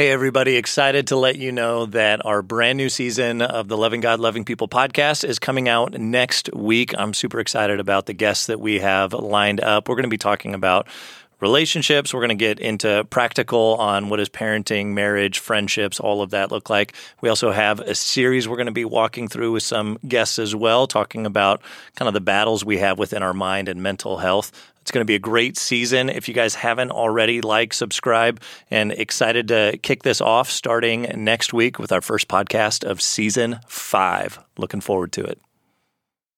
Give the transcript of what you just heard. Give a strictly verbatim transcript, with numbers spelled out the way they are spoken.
Hey, everybody. Excited to let you know that our brand new season of the Loving God, Loving People podcast is coming out next week. I'm super excited about the guests that we have lined up. We're going to be talking about relationships. We're going to get into practical on what does parenting, marriage, friendships, all of that look like. We also have a series we're going to be walking through with some guests as well, talking about kind of the battles we have within our mind and mental health. It's going to be a great season. If you guys haven't already, like, subscribe, and excited to kick this off starting next week with our first podcast of season five. Looking forward to it.